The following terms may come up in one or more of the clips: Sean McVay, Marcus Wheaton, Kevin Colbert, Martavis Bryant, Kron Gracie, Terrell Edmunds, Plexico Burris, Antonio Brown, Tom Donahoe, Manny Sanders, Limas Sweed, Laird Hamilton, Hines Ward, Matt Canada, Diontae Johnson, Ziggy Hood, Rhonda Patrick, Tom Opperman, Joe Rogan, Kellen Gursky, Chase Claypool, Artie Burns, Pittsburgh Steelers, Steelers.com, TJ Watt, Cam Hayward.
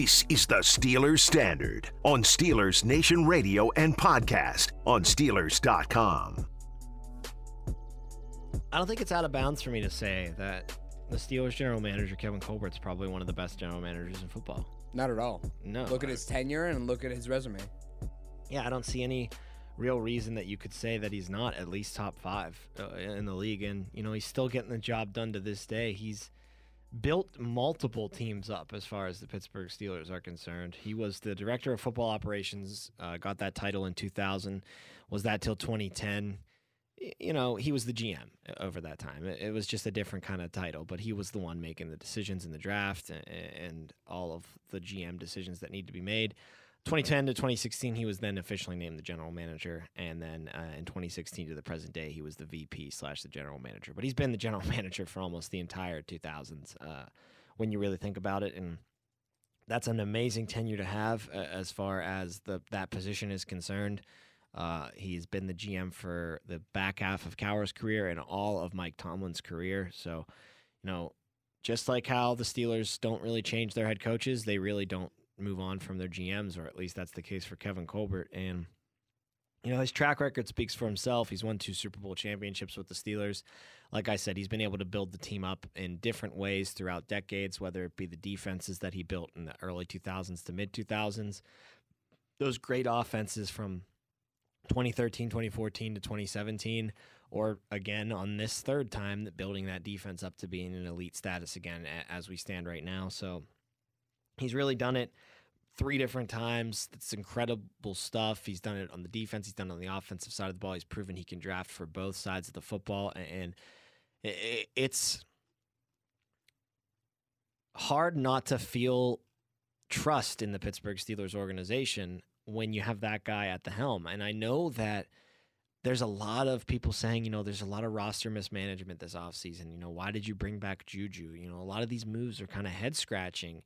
This is the Steelers Standard on Steelers Nation Radio and podcast on Steelers.com. I don't think it's out of bounds for me to say that the Steelers general manager, Kevin Colbert, is probably one of the best general managers in football. Not at all. No. Look at his tenure and look at his resume. Yeah, I don't see any real reason that you could say that he's not at least top five in the league. And, you know, he's still getting the job done to this day. He's built multiple teams up as far as the Pittsburgh Steelers are concerned. He was the director of football operations, got that title in 2000, was that till 2010. You know, he was the GM over that time. It was just a different kind of title, but he was the one making the decisions in the draft and all of the GM decisions that need to be made. 2010 to 2016, he was then officially named the general manager. And then in 2016 to the present day, he was the VP/the general manager. But he's been the general manager for almost the entire 2000s when you really think about it. And that's an amazing tenure to have as far as that position is concerned. He's been the GM for the back half of Cowher's career and all of Mike Tomlin's career. So, you know, just like how the Steelers don't really change their head coaches, they really don't move on from their GMs, or at least that's the case for Kevin Colbert. And, you know, his track record speaks for himself. He's won 2 Super Bowl championships with the Steelers. Like I said, he's been able to build the team up in different ways throughout decades, whether it be the defenses that he built in the early 2000s to mid-2000s, those great offenses from 2013, 2014 to 2017, or again on this third time, that building that defense up to being an elite status again as we stand right now. So he's really done it 3 different times. That's incredible stuff. He's done it on the defense. He's done it on the offensive side of the ball. He's proven he can draft for both sides of the football, and it's hard not to feel trust in the Pittsburgh Steelers organization when you have that guy at the helm. And I know that there's a lot of people saying, you know, there's a lot of roster mismanagement this offseason. You know, why did you bring back Juju? You know, a lot of these moves are kind of head-scratching.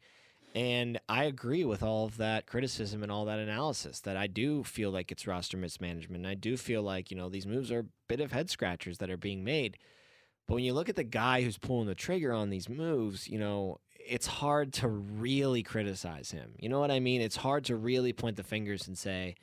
And I agree with all of that criticism and all that analysis, that I do feel like it's roster mismanagement. And I do feel like, you know, these moves are a bit of head-scratchers that are being made. But when you look at the guy who's pulling the trigger on these moves, you know, it's hard to really criticize him. You know what I mean? It's hard to really point the fingers and say,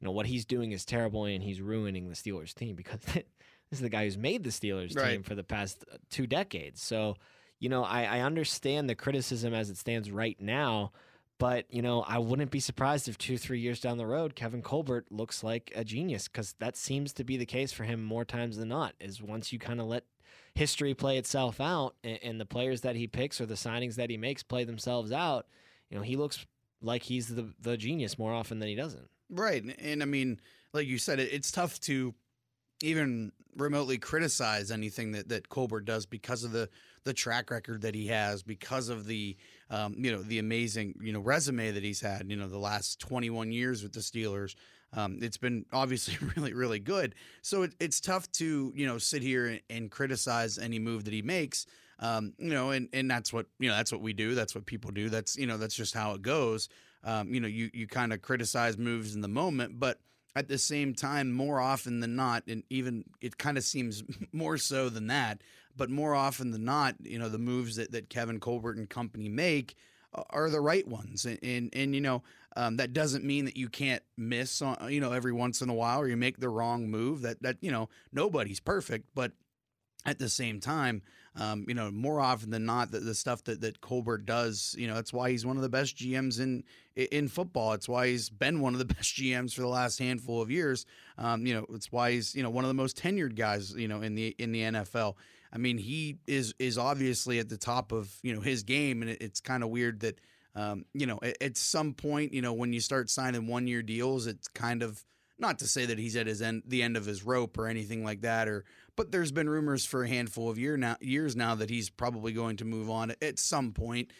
you know, what he's doing is terrible and he's ruining the Steelers team, because this is the guy who's made the Steelers team for the past 2 decades. So, you know, I understand the criticism as it stands right now, but, you know, I wouldn't be surprised if 2-3 years down the road, Kevin Colbert looks like a genius, because that seems to be the case for him more times than not, is once you kind of let history play itself out and the players that he picks or the signings that he makes play themselves out, you know, he looks like he's the genius more often than he doesn't. Right. And I mean, like you said, it's tough to even remotely criticize anything that Colbert does because of the track record that he has, because of the, you know, the amazing, you know, resume that he's had, you know, the last 21 years with the Steelers. It's been obviously really, really good. So it's tough to, you know, sit here and criticize any move that he makes, you know, and that's what, you know, that's what we do. That's what people do. That's, you know, that's just how it goes. You know, you kind of criticize moves in the moment, but at the same time, more often than not, and even it kind of seems more so than that, but more often than not, you know, the moves that Kevin Colbert and company make are the right ones. And you know, that doesn't mean that you can't miss on, you know, every once in a while, or you make the wrong move. That you know, nobody's perfect, but at the same time, you know, more often than not, the stuff that Colbert does, you know, that's why he's one of the best GMs in football. It's why he's been one of the best GMs for the last handful of years. You know, it's why he's, you know, one of the most tenured guys, you know, in the NFL. I mean, he is obviously at the top of, you know, his game, and it's kind of weird that, you know, at some point, you know, when you start signing one-year deals, it's kind of, not to say that he's at the end of his rope or anything like that, but there's been rumors for a handful of years now that he's probably going to move on at some point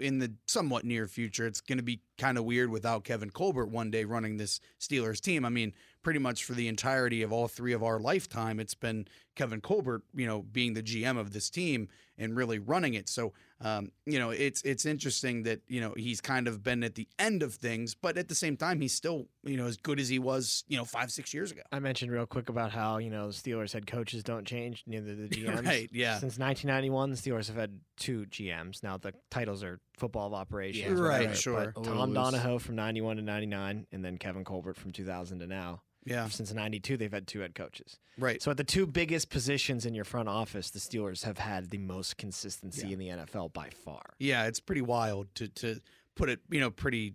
in the somewhat near future. It's going to be kind of weird without Kevin Colbert one day running this Steelers team. I mean, pretty much for the entirety of all 3 of our lifetime, it's been Kevin Colbert, you know, being the GM of this team and really running it. So, you know, it's interesting that, you know, he's kind of been at the end of things, but at the same time, he's still, you know, as good as he was, you know, 5-6 years ago. I mentioned real quick about how, you know, the Steelers head coaches don't change, neither the GMs. Right, yeah. Since 1991, the Steelers have had 2 GMs. Now the titles are football operations. Yeah, right, sure. But Tom Donahoe from 91 to 99, and then Kevin Colbert from 2000 to now. Yeah. Since 92, they've had 2 head coaches. Right. So at the 2 biggest positions in your front office, the Steelers have had the most consistency in the NFL by far. Yeah, it's pretty wild to put it, you know, pretty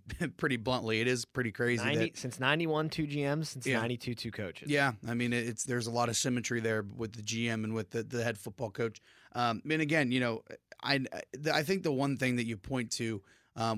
bluntly. It is pretty crazy. Since 91, 2 GMs, since 92, 2 coaches. Yeah, I mean, there's a lot of symmetry there with the GM and with the head football coach. And again, you know, I think the one thing that you point to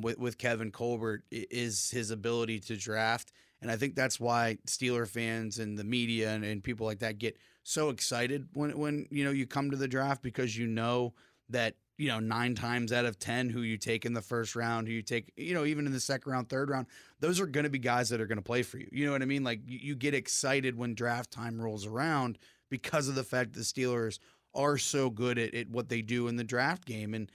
with Kevin Colbert is his ability to draft. And I think that's why Steeler fans and the media and people like that get so excited when you know you come to the draft, because you know that, you know, 9 times out of 10 who you take in the first round, who you take, you know, even in the second round, third round, those are going to be guys that are going to play for you. You know what I mean? Like, you get excited when draft time rolls around because of the fact that the Steelers are so good at what they do in the draft game. And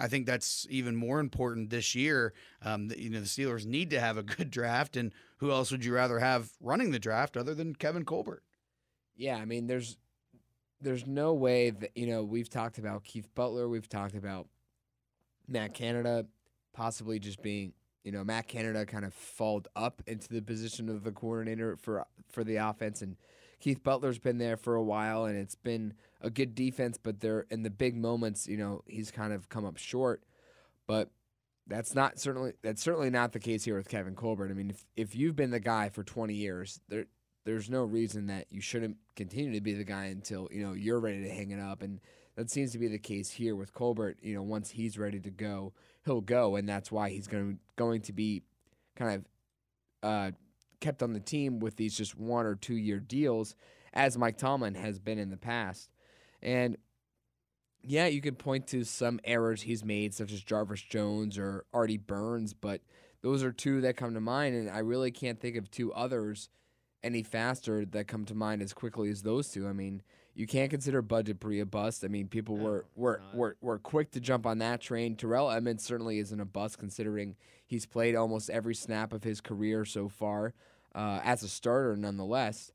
I think that's even more important this year. You know, the Steelers need to have a good draft, and who else would you rather have running the draft other than Kevin Colbert? Yeah, I mean, there's no way that, you know, we've talked about Keith Butler, we've talked about Matt Canada possibly just being, you know, Matt Canada kind of falled up into the position of the coordinator for the offense, and Keith Butler's been there for a while, and it's been a good defense, but they're in the big moments, you know, he's kind of come up short. But that's certainly not the case here with Kevin Colbert. I mean, if you've been the guy for 20 years, there's no reason that you shouldn't continue to be the guy until, you know, you're ready to hang it up. And that seems to be the case here with Colbert. You know, once he's ready to go, he'll go, and that's why he's going to be kind of kept on the team with these just 1 or 2 year deals, as Mike Tomlin has been in the past. And yeah, you could point to some errors he's made, such as Jarvis Jones or Artie Burns, but those are 2 that come to mind, and I really can't think of 2 others any faster that come to mind as quickly as those 2. I mean, you can't consider Bud Dupree a bust. I mean, people were quick to jump on that train. Terrell Edmunds certainly isn't a bust, considering he's played almost every snap of his career so far, as a starter nonetheless.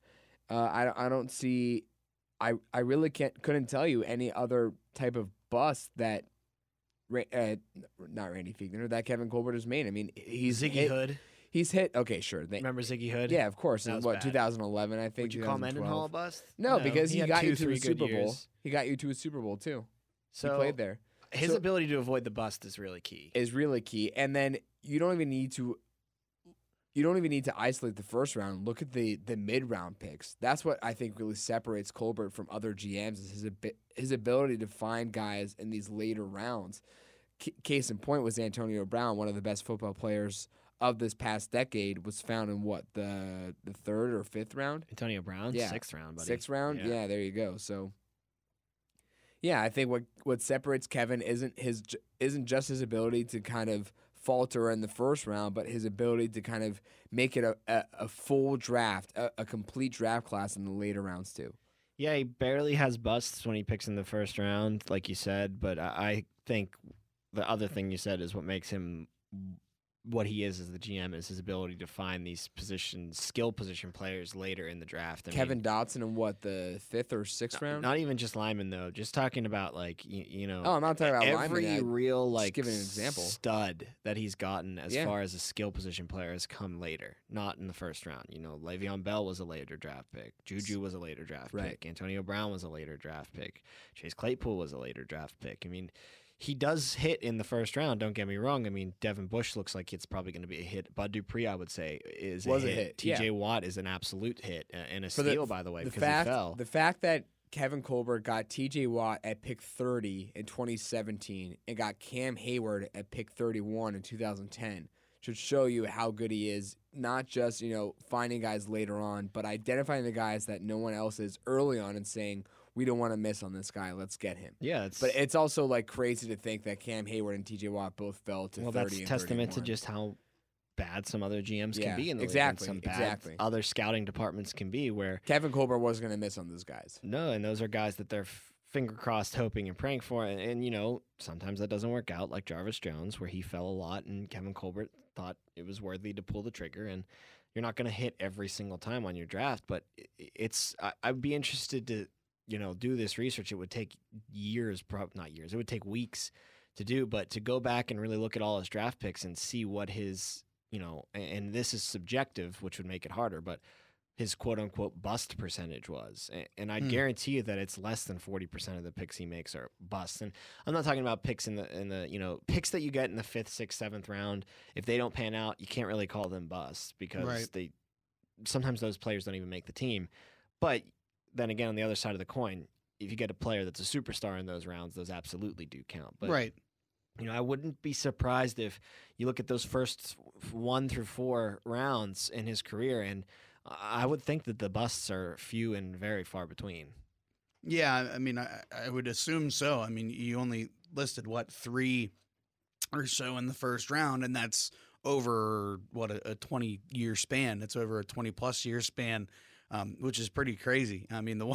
I don't see – I really couldn't tell you any other type of bust that not Randy Fiegner, that Kevin Colbert has made. I mean, he's Ziggy Hood. He's hit. Okay, sure. Remember Ziggy Hood? Yeah, of course. In what, 2011, I think. Would you call Mendenhall a bust? No, because he got you to a Super Bowl. He got you to a Super Bowl too. So he played there. His ability to avoid the bust is really key. Is really key. And then you don't even need to. You don't even need to isolate the first round. Look at the mid round picks. That's what I think really separates Colbert from other GMs, is his ability to find guys in these later rounds. Case in point was Antonio Brown, one of the best football players of this past decade, was found in what, the 3rd or 5th round? Antonio Brown, 6th round, buddy. 6th round, yeah, there you go. So, yeah, I think what separates Kevin isn't just his ability to kind of falter in the first round, but his ability to kind of make it a full draft, a complete draft class in the later rounds too. Yeah, he barely has busts when he picks in the first round, like you said. But I think the other thing you said is what makes him what he is as the GM is his ability to find these skill position players later in the draft. Kevin Dotson in what, the 5th or 6th round? Not even just linemen, though. Just talking about, like, you know. Oh, I'm not talking about linemen. Every real, like, give an example, stud that he's gotten as far as a skill position player has come later, not in the first round. You know, Le'Veon Bell was a later draft pick. Juju was a later draft pick. Antonio Brown was a later draft pick. Chase Claypool was a later draft pick. I mean, he does hit in the first round, don't get me wrong. I mean, Devin Bush looks like it's probably going to be a hit. Bud Dupree, I would say, was a hit. TJ Watt is an absolute hit, and a steal, by the way, because he fell. The fact that Kevin Colbert got TJ Watt at pick 30 in 2017 and got Cam Hayward at pick 31 in 2010 should show you how good he is, not just, you know, finding guys later on, but identifying the guys that no one else is early on and saying, we don't want to miss on this guy. Let's get him. Yeah, but it's also, like, crazy to think that Cam Hayward and TJ Watt both fell to 30 and 31. Well, that's testament to just how bad some other GMs can be in the league, and some bad other scouting departments can be, where Kevin Colbert wasn't going to miss on those guys. No, and those are guys that they're finger crossed hoping and praying for, and you know, sometimes that doesn't work out, like Jarvis Jones, where he fell a lot and Kevin Colbert thought it was worthy to pull the trigger, and you're not going to hit every single time on your draft, but it's I'd be interested to, you know, do this research. It would take years, not years, it would take weeks to do, but to go back and really look at all his draft picks and see what his, you know, and this is subjective, which would make it harder, but his quote-unquote bust percentage was. And I guarantee you that it's less than 40% of the picks he makes are busts. And I'm not talking about picks in the you know, picks that you get in the 5th, 6th, 7th round. If they don't pan out, you can't really call them busts because they sometimes those players don't even make the team. But then again, on the other side of the coin, if you get a player that's a superstar in those rounds, those absolutely do count. But you know, I wouldn't be surprised if you look at those first 1 through 4 rounds in his career, and I would think that the busts are few and very far between. Yeah, I mean, I would assume so. I mean, you only listed, what, 3 or so in the first round, and that's over, what, a 20-year span. It's over a 20-plus year span, which is pretty crazy. I mean, the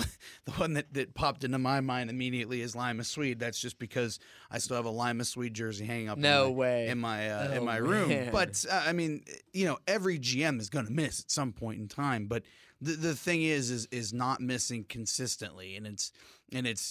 one that popped into my mind immediately is Limas Sweed. That's just because I still have a Limas Sweed jersey hanging up in my room. Man. But I mean, you know, every GM is going to miss at some point in time. But the thing is not missing consistently, and it's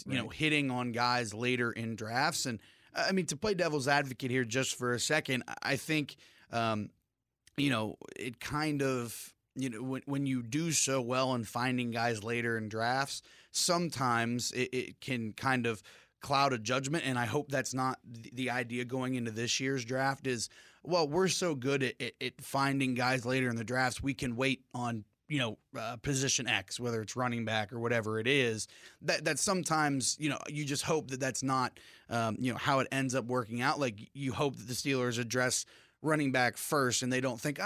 you know, hitting on guys later in drafts. And I mean, to play devil's advocate here just for a second, I think you know, it kind of, you know, when you do so well in finding guys later in drafts, sometimes it can kind of cloud a judgment. And I hope that's not the idea going into this year's draft is, well, we're so good at finding guys later in the drafts, we can wait on, you know, position X, whether it's running back or whatever it is, that sometimes, you know, you just hope that that's not, you know, how it ends up working out. Like, you hope that the Steelers address running back first, and they don't think,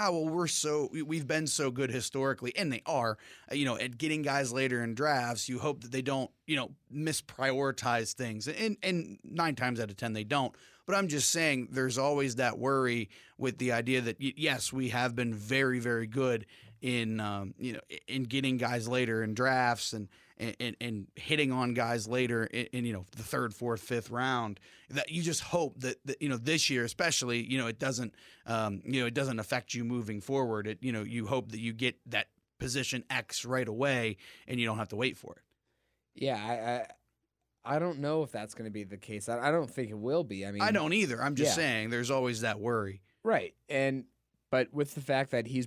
we've been so good historically, and they are, you know, at getting guys later in drafts. You hope that they don't, you know, misprioritize things, and 9 times out of 10 they don't. But I'm just saying, there's always that worry with the idea that yes, we have been very, very good in you know, in getting guys later in drafts and hitting on guys later in you know, the 3rd, 4th, 5th round, that you just hope that you know, this year especially, you know, it doesn't affect you moving forward. It, you know, you hope that you get that position X right away and you don't have to wait for it. Yeah, I don't know if that's going to be the case. I don't think it will be. I mean, I don't either. I'm just saying there's always that worry. Right. But with the fact that he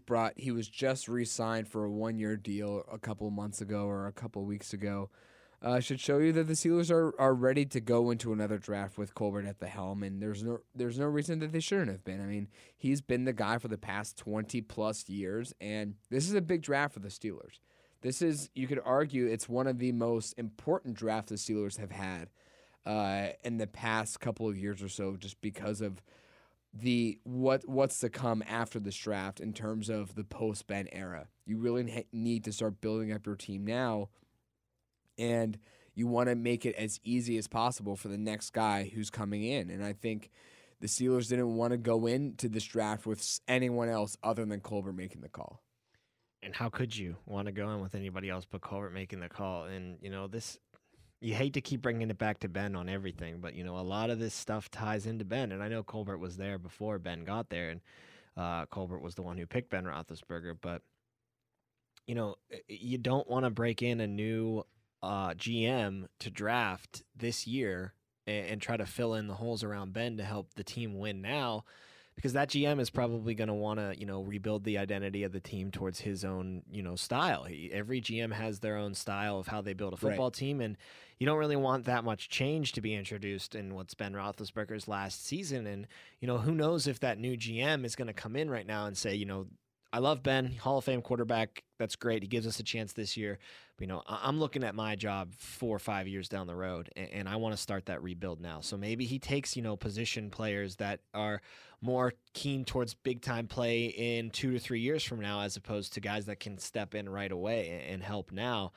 was just re-signed for a 1-year deal a couple months ago or a couple weeks ago, should show you that the Steelers are ready to go into another draft with Colbert at the helm, and there's no reason that they shouldn't have been. I mean, he's been the guy for the past 20-plus years, and this is a big draft for the Steelers. This is, you could argue, it's one of the most important drafts the Steelers have had in the past couple of years or so, just because of what's to come after this draft in terms of the post-Ben era. You really need to start building up your team now, and you want to make it as easy as possible for the next guy who's coming in. And I think the Steelers didn't want to go into this draft with anyone else other than Colbert making the call. And how could you want to go in with anybody else but Colbert making the call? And, you know, this, you hate to keep bringing it back to Ben on everything, but, you know, a lot of this stuff ties into Ben. And I know Colbert was there before Ben got there, and Colbert was the one who picked Ben Roethlisberger. But, you know, you don't want to break in a new GM to draft this year and try to fill in the holes around Ben to help the team win now, because that GM is probably going to want to, you know, rebuild the identity of the team towards his own, you know, style. Every GM has their own style of how they build a football team, and you don't really want that much change to be introduced in what's Ben Roethlisberger's last season. And, you know, who knows if that new GM is going to come in right now and say, you know, I love Ben, Hall of Fame quarterback. That's great. He gives us a chance this year. But, you know, I'm looking at my job 4 or 5 years down the road, and I want to start that rebuild now. So maybe he takes, you know, position players that are more keen towards big-time play in 2 to 3 years from now as opposed to guys that can step in right away and help now.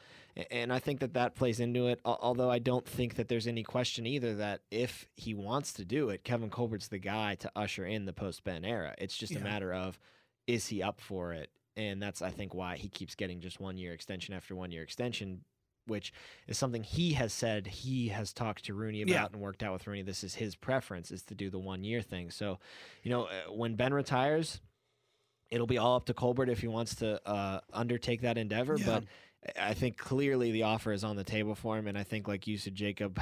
And I think that that plays into it, although I don't think that there's any question either that if he wants to do it, Kevin Colbert's the guy to usher in the post-Ben era. It's just a matter of, is he up for it? And that's, I think, why he keeps getting just 1 year extension after 1 year extension, which is something he has said he has talked to Rooney about and worked out with Rooney. This is his preference, is to do the 1 year thing. So, you know, when Ben retires, it'll be all up to Colbert if he wants to undertake that endeavor. But I think clearly the offer is on the table for him. And I think, like you said, Jacob,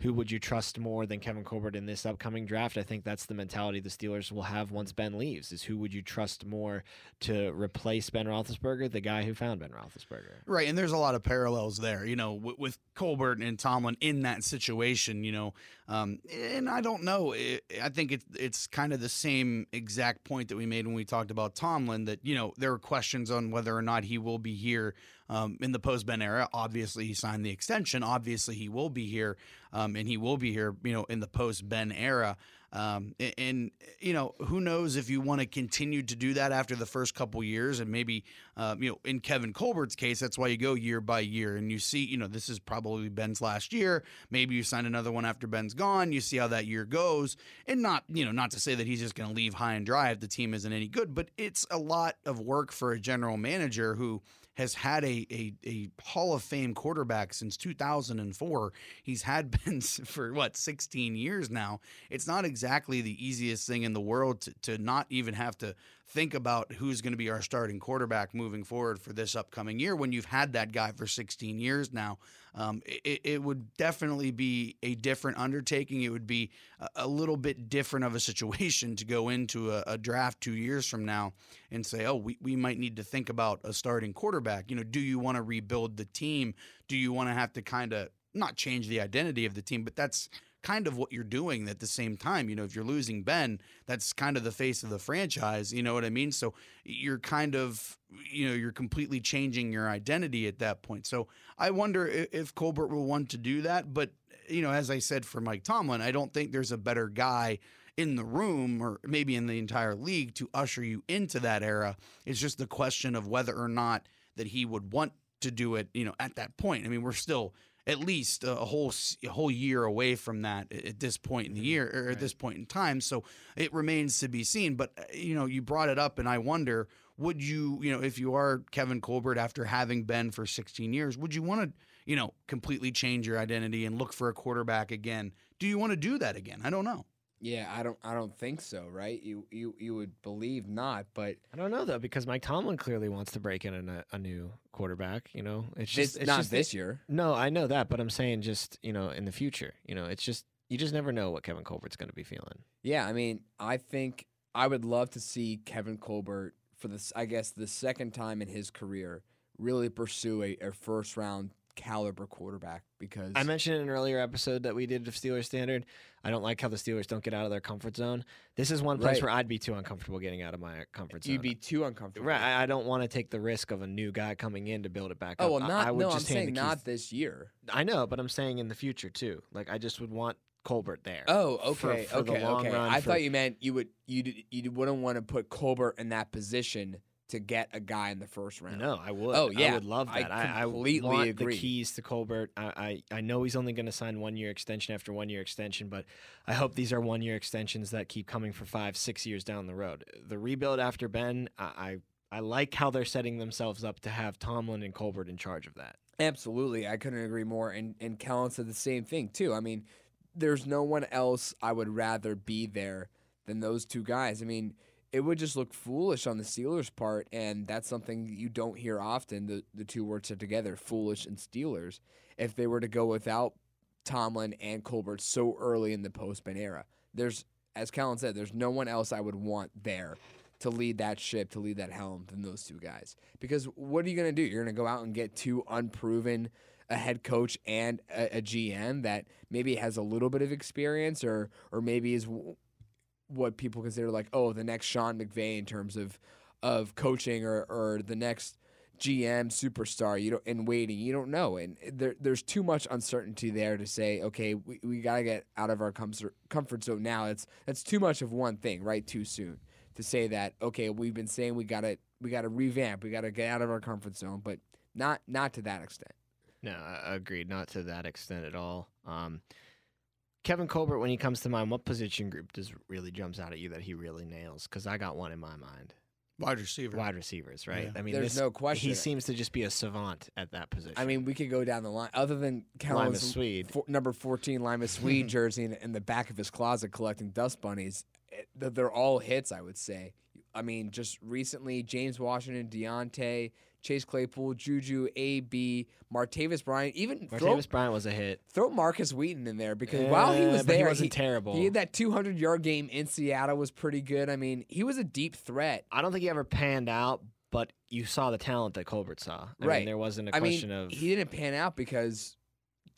who would you trust more than Kevin Colbert in this upcoming draft? I think that's the mentality the Steelers will have once Ben leaves, is who would you trust more to replace Ben Roethlisberger, the guy who found Ben Roethlisberger. Right, and there's a lot of parallels there, you know, with Colbert and Tomlin in that situation, you know. And I don't know. I think it's kind of the same exact point that we made when we talked about Tomlin, that, you know, there are questions on whether or not he will be here in the post-Ben era. Obviously, he signed the extension. Obviously, he will be here, and he will be here, you know, in the post-Ben era. And, you know, who knows if you want to continue to do that after the first couple years. And maybe, you know, in Kevin Colbert's case, that's why you go year by year. And you see, you know, this is probably Ben's last year. Maybe you sign another one after Ben's gone. You see how that year goes. And not, you know, not to say that he's just going to leave high and dry if the team isn't any good. But it's a lot of work for a general manager who has had a Hall of Fame quarterback since 2004. He's had been for, 16 years now. It's not exactly the easiest thing in the world to not even have to think about who's going to be our starting quarterback moving forward for this upcoming year when you've had that guy for 16 years now. It would definitely be a different undertaking. It would be a little bit different of a situation to go into a draft 2 years from now and say, oh, we might need to think about a starting quarterback. You know, do you want to rebuild the team? Do you want to have to kind of not change the identity of the team? But that's kind of what you're doing at the same time. You know, if you're losing Ben, that's kind of the face of the franchise. You know what I mean? So you're kind of, you know, you're completely changing your identity at that point. So I wonder if Colbert will want to do that. But, you know, as I said for Mike Tomlin, I don't think there's a better guy in the room or maybe in the entire league to usher you into that era. It's just the question of whether or not that he would want to do it, you know, at that point. I mean, we're still at least a whole year away from that at this point in the year, or at this point in time. So it remains to be seen. But, you know, you brought it up, and I wonder, would you, you know, if you are Kevin Colbert after having been for 16 years, would you want to, you know, completely change your identity and look for a quarterback again? Do you want to do that again? I don't know. Yeah, I don't think so, right? You would believe not, but I don't know though, because Mike Tomlin clearly wants to break in a new quarterback. You know, it's not just this year. No, I know that, but I'm saying just, you know, in the future. You know, it's just, you just never know what Kevin Colbert's going to be feeling. Yeah, I mean, I think I would love to see Kevin Colbert for this, I guess, the second time in his career, really pursue a first round caliber quarterback, because I mentioned in an earlier episode that we did of Steelers Standard, I don't like how the Steelers don't get out of their comfort zone. This is one place where I'd be too uncomfortable getting out of my comfort zone. You'd be too uncomfortable. Right. I don't want to take the risk of a new guy coming in to build it back up. Oh, well, not, I would no, just I'm saying not this year. I know, but I'm saying in the future too. Like, I just would want Colbert there. Oh, okay. For the long run, I thought you meant you wouldn't want to put Colbert in that position to get a guy in the first round. No, I would. Oh, yeah. I would love that. I completely agree. The keys to Colbert. I know he's only going to sign 1 year extension after 1 year extension, but I hope these are 1 year extensions that keep coming for 5, 6 years down the road. The rebuild after Ben, I like how they're setting themselves up to have Tomlin and Colbert in charge of that. Absolutely. I couldn't agree more. And Kellen said the same thing, too. I mean, there's no one else I would rather be there than those two guys. I mean, it would just look foolish on the Steelers' part, and that's something you don't hear often, the two words are together, foolish and Steelers, if they were to go without Tomlin and Colbert so early in the post-Ben era. There's, as Colin said, there's no one else I would want there to lead that ship, to lead that helm, than those two guys. Because what are you going to do? You're going to go out and get two unproven, a head coach and a GM that maybe has a little bit of experience or maybe is what people consider like, oh, the next Sean McVay in terms of of coaching or the next GM superstar, you don't, in waiting, you don't know. And there's too much uncertainty there to say, okay, we got to get out of our comfort zone now. That's too much of one thing, right, too soon to say that, okay, we've been saying we got to revamp, we got to get out of our comfort zone, but not to that extent. No, I agreed, not to that extent at all. Kevin Colbert, when he comes to mind, what position group does really jumps out at you that he really nails? Because I got one in my mind. Wide receiver. Wide receivers, right? Yeah. I mean, there's no question. He seems to just be a savant at that position. I mean, we could go down the line. Other than Limas Sweed, number 14 Limas Sweed jersey in the back of his closet collecting dust bunnies, they're all hits, I would say. I mean, just recently, James Washington, Diontae, Chase Claypool, Juju, A.B., Martavis Bryant. Martavis Bryant was a hit. Throw Marcus Wheaton in there because while he was there, he wasn't terrible. He had that 200-yard game in Seattle was pretty good. I mean, he was a deep threat. I don't think he ever panned out, but you saw the talent that Colbert saw. I mean, there wasn't a question of... He didn't pan out because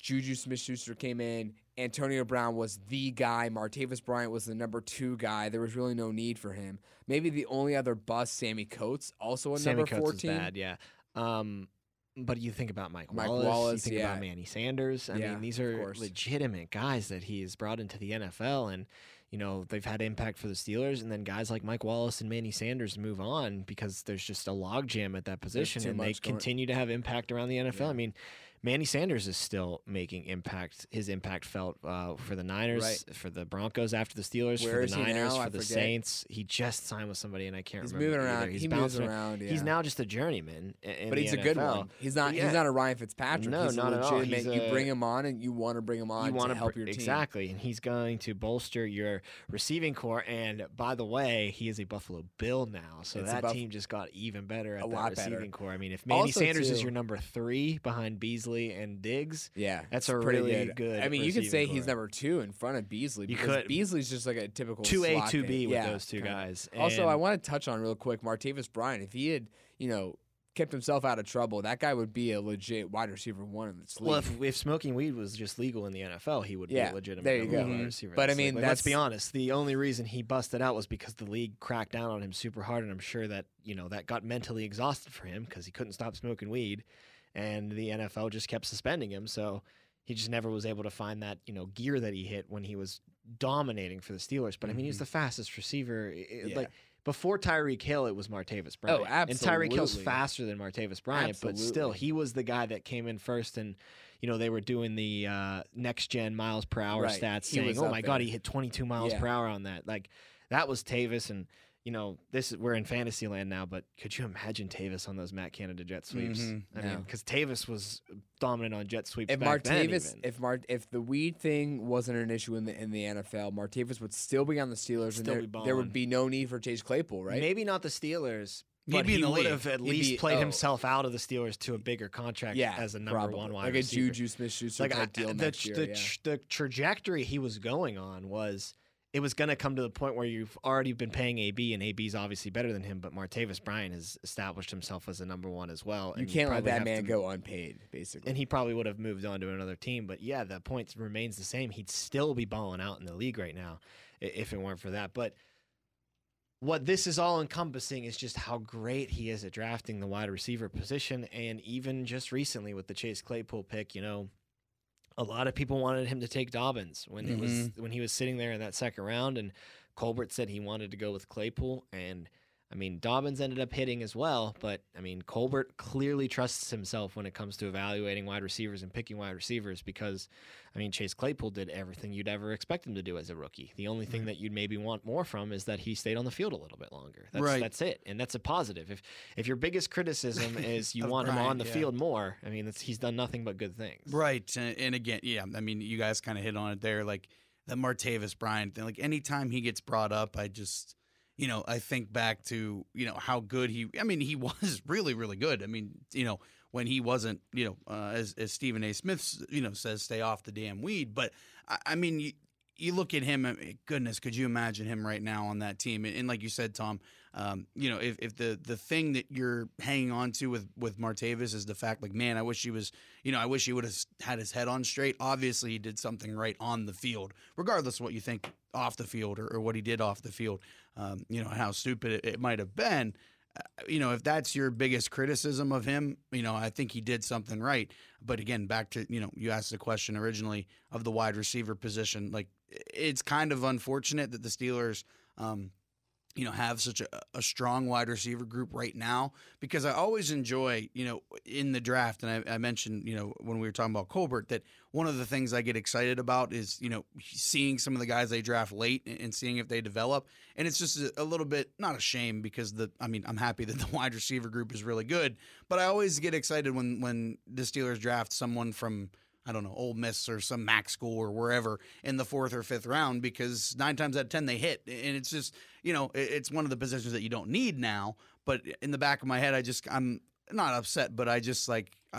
Juju Smith-Schuster came in, Antonio Brown was the guy, Martavis Bryant was the number 2 guy. There was really no need for him. Maybe the only other bust, Sammy Coates, also a number 14. Sammy Coates is bad, yeah. But you think about Mike Wallace, you think about Manny Sanders. I mean, these are legitimate guys that he's brought into the NFL, and you know they've had impact for the Steelers. And then guys like Mike Wallace and Manny Sanders move on because there's just a logjam at that position, and they continue to have impact around the NFL. Yeah. I mean, Manny Sanders is still making impact. His impact felt for the Niners, for the Broncos after the Steelers, for the Niners, for the Saints. He just signed with somebody, and I can't remember. He's moving around. He moves around. Yeah. He's now just a journeyman in the NFL. But he's a good one. He's not. Yeah. He's not a Ryan Fitzpatrick. No, he's not at all. You bring him on, and you want to bring him on to help your team. Exactly, and he's going to bolster your receiving core. And by the way, he is a Buffalo Bill now, so that team just got even better at that receiving core. I mean, if Manny Sanders is your number 3 behind Beasley and Diggs, that's a really good. I mean, you could say he's number 2 in front of Beasley because Beasley's just like a typical 2A, 2B with those two guys. Also, I want to touch on real quick Martavis Bryant. If he had, kept himself out of trouble, that guy would be a legit wide receiver 1 in this league. Well, if smoking weed was just legal in the NFL, he would be a legitimate wide receiver. But I mean, let's be honest. The only reason he busted out was because the league cracked down on him super hard, and I'm sure that that got mentally exhausted for him because he couldn't stop smoking weed. And the NFL just kept suspending him, so he just never was able to find that gear that he hit when he was dominating for the Steelers. But I mean, he's the fastest receiver. Like before Tyreek Hill, it was Martavis Bryant. Oh, absolutely. And Tyreek Hill's faster than Martavis Bryant, but still, he was the guy that came in first. And they were doing the next gen miles per hour stats, saying, "Oh my God, he hit 22 miles per hour on that." Like that was Tavis and. We're in fantasy land now, but could you imagine Tavis on those Matt Canada jet sweeps? I mean, because Tavis was dominant on jet sweeps. If the weed thing wasn't an issue in the NFL, Martavis would still be on the Steelers, there would be no need for Chase Claypool, right? Maybe not the Steelers. But he would have at least played himself out of the Steelers to a bigger contract as a number 1 wide receiver. Like a Juju Smith-Schuster type deal next year. The trajectory he was going on was... It was going to come to the point where you've already been paying AB, and AB's obviously better than him, but Martavis Bryant has established himself as a number 1 as well. You can't let that man go unpaid, basically. And he probably would have moved on to another team, but yeah, the point remains the same. He'd still be balling out in the league right now if it weren't for that. But what this is all encompassing is just how great he is at drafting the wide receiver position, and even just recently with the Chase Claypool pick, a lot of people wanted him to take Dobbins when he was sitting there in that second round, and Colbert said he wanted to go with Claypool, and I mean Dobbins ended up hitting as well, but I mean Colbert clearly trusts himself when it comes to evaluating wide receivers and picking wide receivers because I mean Chase Claypool did everything you'd ever expect him to do as a rookie. The only thing that you'd maybe want more from is that he stayed on the field a little bit longer. That's it, and that's a positive. If your biggest criticism is you want him on the field more, I mean he's done nothing but good things. Right, and again, I mean you guys kind of hit on it there, like the Martavis Bryant thing. Like anytime he gets brought up, I just. I think back to, how good he was really, really good. I mean, when he wasn't, as Stephen A. Smith, says, stay off the damn weed. But, I mean, you look at him, goodness, could you imagine him right now on that team? And like you said, Tom, if the thing that you're hanging on to with Martavis is the fact, like, man, I wish he was, I wish he would have had his head on straight. Obviously, he did something right on the field, regardless of what you think off the field or what he did off the field. How stupid it might have been. you know, if that's your biggest criticism of him, you know, I think he did something right. But again, back to, you know, you asked the question originally of the wide receiver position. Like, it's kind of unfortunate that the Steelers, you know, have such a strong wide receiver group right now, because I always enjoy, you know, in the draft, and I mentioned, you know, when we were talking about Colbert, that one of the things I get excited about is, you know, seeing some of the guys they draft late and seeing if they develop. And it's just a little bit, not a shame, because I'm happy that the wide receiver group is really good, but I always get excited when the Steelers draft someone from, I don't know, Ole Miss or some MAC school or wherever in the 4th or 5th round, because 9 times out of 10 they hit. And it's just, you know, it's one of the positions that you don't need now. But in the back of my head, I'm not upset, but I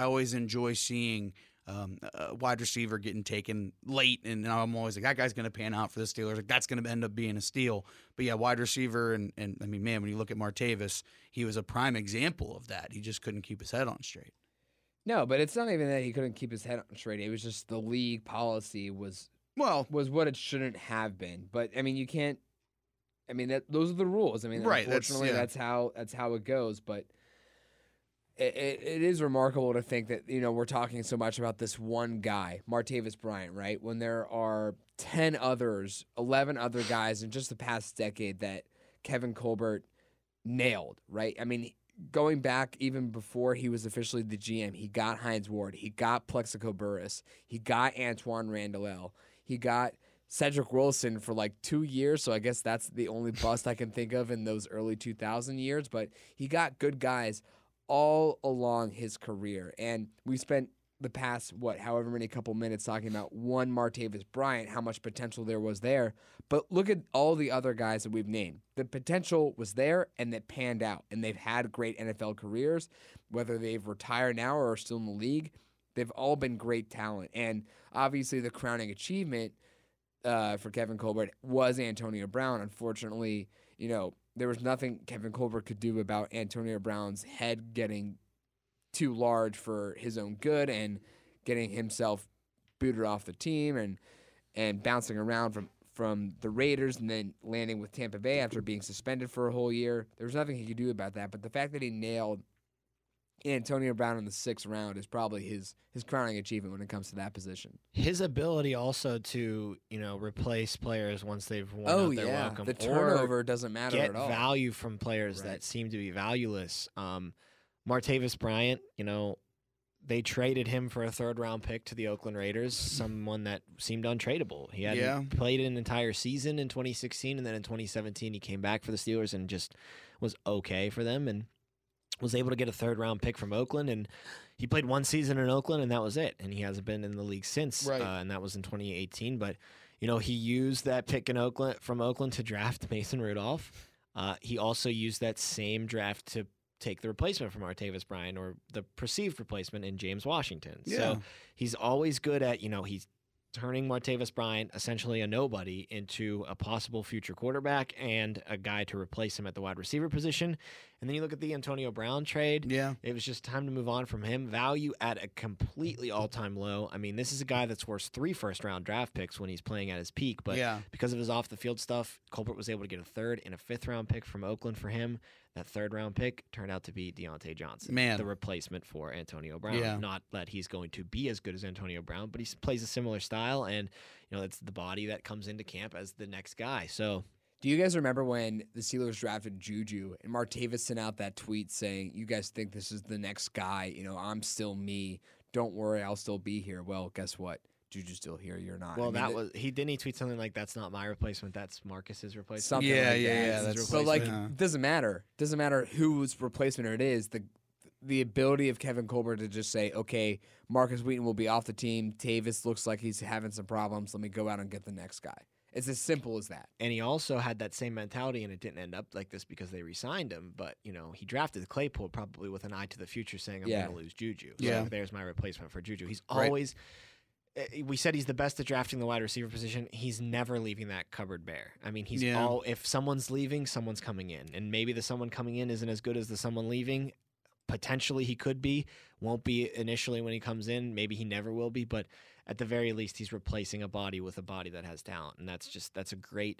always enjoy seeing a wide receiver getting taken late. And I'm always like, that guy's going to pan out for the Steelers. Like, that's going to end up being a steal. But yeah, wide receiver. And I mean, man, when you look at Martavis, he was a prime example of that. He just couldn't keep his head on straight. No, but it's not even that he couldn't keep his head on straight. It was just the league policy was what it shouldn't have been. But I mean, you can't. I mean, those are the rules. I mean, right, unfortunately, that's how it goes. But it is remarkable to think that, you know, we're talking so much about this one guy, Martavis Bryant, right? When there are 10 others, 11 other guys in just the past decade that Kevin Colbert nailed, right? I mean, going back even before he was officially the GM, he got Hines Ward, he got Plexico Burris, he got Antoine Randall, he got Cedric Wilson for like 2 years, so I guess that's the only bust I can think of in those early 2000 years, but he got good guys all along his career, and we spent the past, however many couple minutes talking about one Martavis Bryant, how much potential there was there. But look at all the other guys that we've named. The potential was there, and that panned out, and they've had great NFL careers, whether they've retired now or are still in the league. They've all been great talent. And obviously the crowning achievement for Kevin Colbert was Antonio Brown. Unfortunately, you know, there was nothing Kevin Colbert could do about Antonio Brown's head getting too large for his own good and getting himself booted off the team and bouncing around from the Raiders and then landing with Tampa Bay after being suspended for a whole year. There was nothing he could do about that, but the fact that he nailed Antonio Brown in the 6th round is probably his crowning achievement when it comes to that position. His ability also to, you know, replace players once they've won out their welcome. The turnover doesn't matter at all. Get value from players that seem to be valueless. Martavis Bryant, you know, they traded him for a 3rd-round pick to the Oakland Raiders, someone that seemed untradeable. He hadn't played an entire season in 2016, and then in 2017 he came back for the Steelers and just was okay for them and was able to get a 3rd-round pick from Oakland. And he played one season in Oakland, and that was it. And he hasn't been in the league since, and that was in 2018. But, you know, he used that pick in Oakland from Oakland to draft Mason Rudolph. He also used that same draft to take the replacement from Martavis Bryant, or the perceived replacement, in James Washington. Yeah. So he's always good at, you know, he's turning Martavis Bryant, essentially a nobody, into a possible future quarterback and a guy to replace him at the wide receiver position. And then you look at the Antonio Brown trade. Yeah. It was just time to move on from him. Value at a completely all-time low. I mean, this is a guy that's worth 3 first-round draft picks when he's playing at his peak. But because of his off-the-field stuff, Colbert was able to get a 3rd and a 5th-round pick from Oakland for him. That 3rd-round pick turned out to be Diontae Johnson, the replacement for Antonio Brown. Yeah. Not that he's going to be as good as Antonio Brown, but he plays a similar style, and you know that's the body that comes into camp as the next guy. So, do you guys remember when the Steelers drafted Juju and Martavis sent out that tweet saying, "You guys think this is the next guy? You know, I'm still me. Don't worry, I'll still be here." Well, guess what? Juju's still here. You're not. Well, I mean, that was he tweet something like, "That's not my replacement. That's Marcus's replacement." Something so like, it doesn't matter. Doesn't matter whose replacement it is. The ability of Kevin Colbert to just say, "Okay, Marcus Wheaton will be off the team. Tavis looks like he's having some problems. Let me go out and get the next guy." It's as simple as that. And he also had that same mentality, and it didn't end up like this because they re-signed him. But, you know, he drafted Claypool probably with an eye to the future, saying, "I'm going to lose Juju. So there's my replacement for Juju." He's always. We said he's the best at drafting the wide receiver position. He's never leaving that cupboard bare. I mean, he's all, if someone's leaving, someone's coming in. And maybe the someone coming in isn't as good as the someone leaving. Potentially he could be, won't be initially when he comes in. Maybe he never will be, but at the very least, he's replacing a body with a body that has talent. And that's a great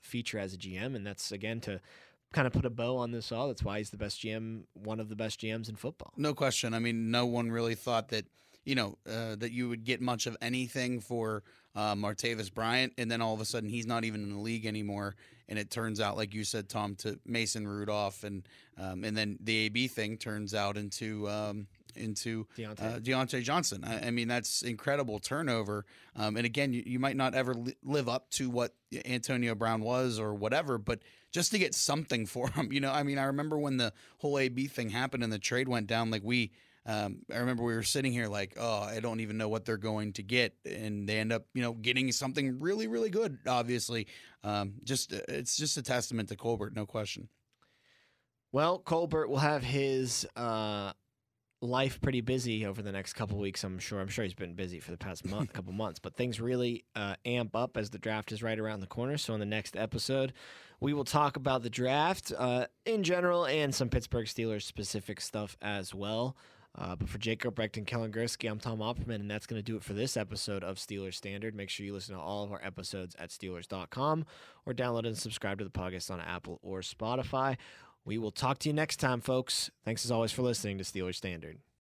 feature as a GM. And that's, again, to kind of put a bow on this all. That's why he's the best GM, one of the best GMs in football. No question. I mean, no one really thought that, you know, that you would get much of anything for Martavis Bryant, and then all of a sudden he's not even in the league anymore. And it turns out, like you said, Tom, to Mason Rudolph, and then the AB thing turns out into Diontae Johnson. I mean, that's incredible turnover. And again, you might not ever live up to what Antonio Brown was or whatever, but just to get something for him, you know. I mean, I remember when the whole AB thing happened and the trade went down, like I remember we were sitting here like, oh, I don't even know what they're going to get. And they end up, you know, getting something really, really good, obviously. It's just a testament to Colbert, no question. Well, Colbert will have his life pretty busy over the next couple weeks, I'm sure. I'm sure he's been busy for the past couple months, but things really amp up as the draft is right around the corner. So in the next episode, we will talk about the draft in general and some Pittsburgh Steelers specific stuff as well. But for Jacob Brecht and Kellen Gursky, I'm Tom Opperman, and that's going to do it for this episode of Steelers Standard. Make sure you listen to all of our episodes at Steelers.com or download and subscribe to the podcast on Apple or Spotify. We will talk to you next time, folks. Thanks, as always, for listening to Steelers Standard.